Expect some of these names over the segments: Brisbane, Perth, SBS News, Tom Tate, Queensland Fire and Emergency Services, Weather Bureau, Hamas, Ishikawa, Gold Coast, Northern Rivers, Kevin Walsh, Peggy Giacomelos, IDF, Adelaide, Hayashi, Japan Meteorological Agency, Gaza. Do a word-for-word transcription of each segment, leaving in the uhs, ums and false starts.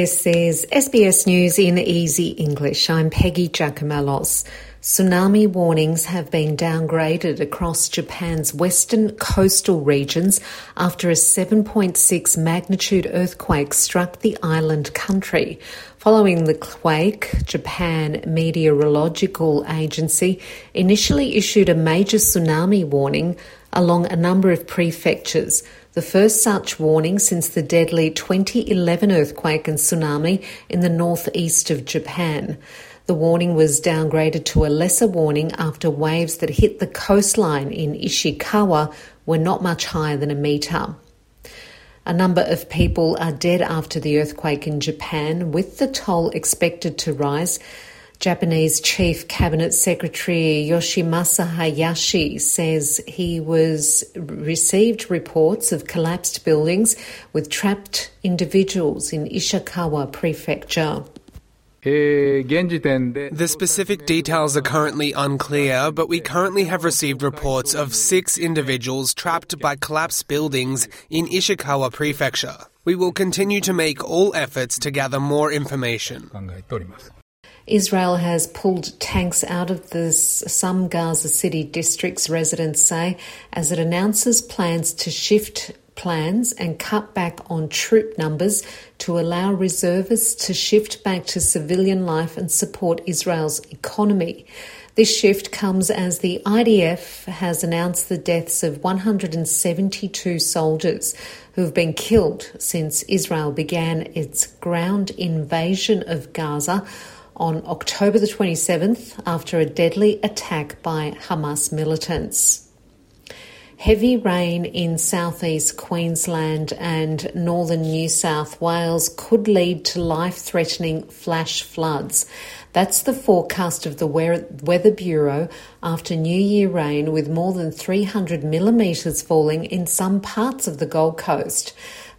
This is S B S News in Easy English. I'm Peggy Giacomelos. Tsunami warnings have been downgraded across Japan's western coastal regions after a seven point six magnitude earthquake struck the island country. Following the quake, Japan Meteorological Agency initially issued a major tsunami warning along a number of prefectures, the first such warning since the deadly twenty eleven earthquake and tsunami in the northeast of Japan. The warning was downgraded to a lesser warning after waves that hit the coastline in Ishikawa were not much higher than a metre. A number of people are dead after the earthquake in Japan, with the toll expected to rise. Japanese Chief Cabinet Secretary Yoshimasa Hayashi says he was received reports of collapsed buildings with trapped individuals in Ishikawa Prefecture. The specific details are currently unclear, but we currently have received reports of six individuals trapped by collapsed buildings in Ishikawa Prefecture. We will continue to make all efforts to gather more information. Israel has pulled tanks out of the, some Gaza City districts, residents say, as it announces plans to shift plans and cut back on troop numbers to allow reservists to shift back to civilian life and support Israel's economy. This shift comes as the I D F has announced the deaths of one hundred seventy-two soldiers who have been killed since Israel began its ground invasion of Gaza on October the twenty-seventh after a deadly attack by Hamas militants. Heavy rain in southeast Queensland and northern New South Wales could lead to life-threatening flash floods. That's the forecast of the Weather Bureau after New Year rain, with more than three hundred millimetres falling in some parts of the Gold Coast.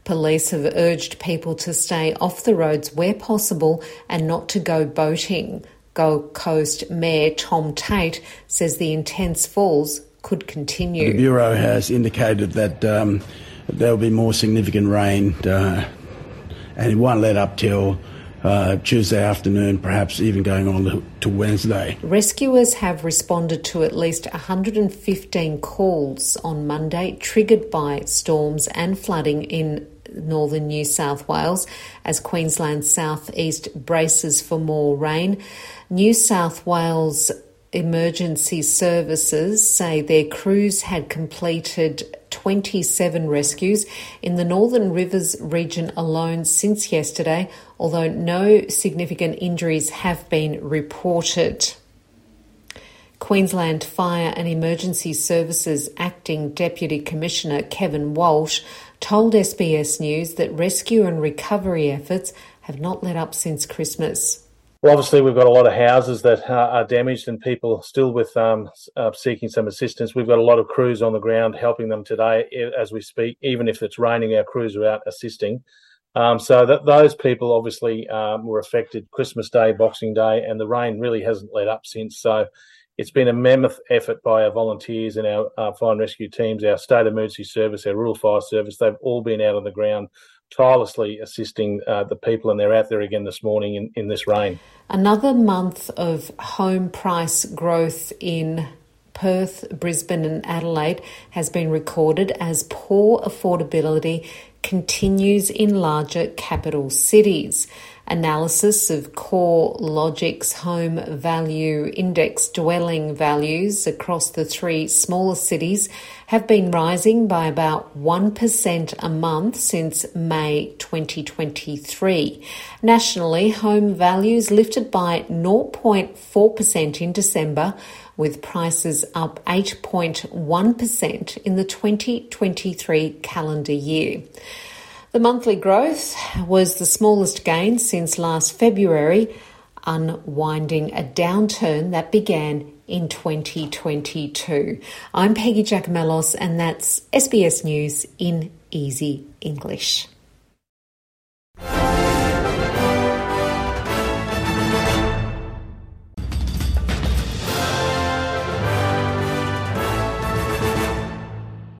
Police have urged people to stay off the roads where possible and not to go boating. Gold Coast Mayor Tom Tate says the intense falls could continue. The Bureau has indicated that um, there will be more significant rain uh, and it won't let up till Uh, Tuesday afternoon, perhaps even going on to Wednesday. Rescuers have responded to at least one hundred fifteen calls on Monday, triggered by storms and flooding in northern New South Wales, as Queensland's southeast braces for more rain. New South Wales Emergency Services say their crews had completed twenty-seven rescues in the Northern Rivers region alone since yesterday, although no significant injuries have been reported. Queensland Fire and Emergency Services Acting Deputy Commissioner Kevin Walsh told S B S News that rescue and recovery efforts have not let up since Christmas. Well, obviously, we've got a lot of houses that are damaged and people still with um, uh, seeking some assistance. We've got a lot of crews on the ground helping them today as we speak. Even if it's raining, our crews are out assisting. Um, so that those people obviously um, were affected Christmas Day, Boxing Day, and the rain really hasn't let up since. So it's been a mammoth effort by our volunteers and our uh, fire and rescue teams, our state emergency service, our rural fire service. They've all been out on the ground tirelessly assisting uh, the people, and they're out there again this morning in, in this rain. Another month of home price growth in Perth, Brisbane and Adelaide has been recorded as poor affordability continues in larger capital cities. Analysis of CoreLogic's home value index dwelling values across the three smaller cities have been rising by about one percent a month since May twenty twenty-three. Nationally, home values lifted by zero point four percent in December, with prices up eight point one percent in the twenty twenty-three calendar year. The monthly growth was the smallest gain since last February, unwinding a downturn that began in twenty twenty-two. I'm Peggy Giacomelos, and that's S B S News in Easy English.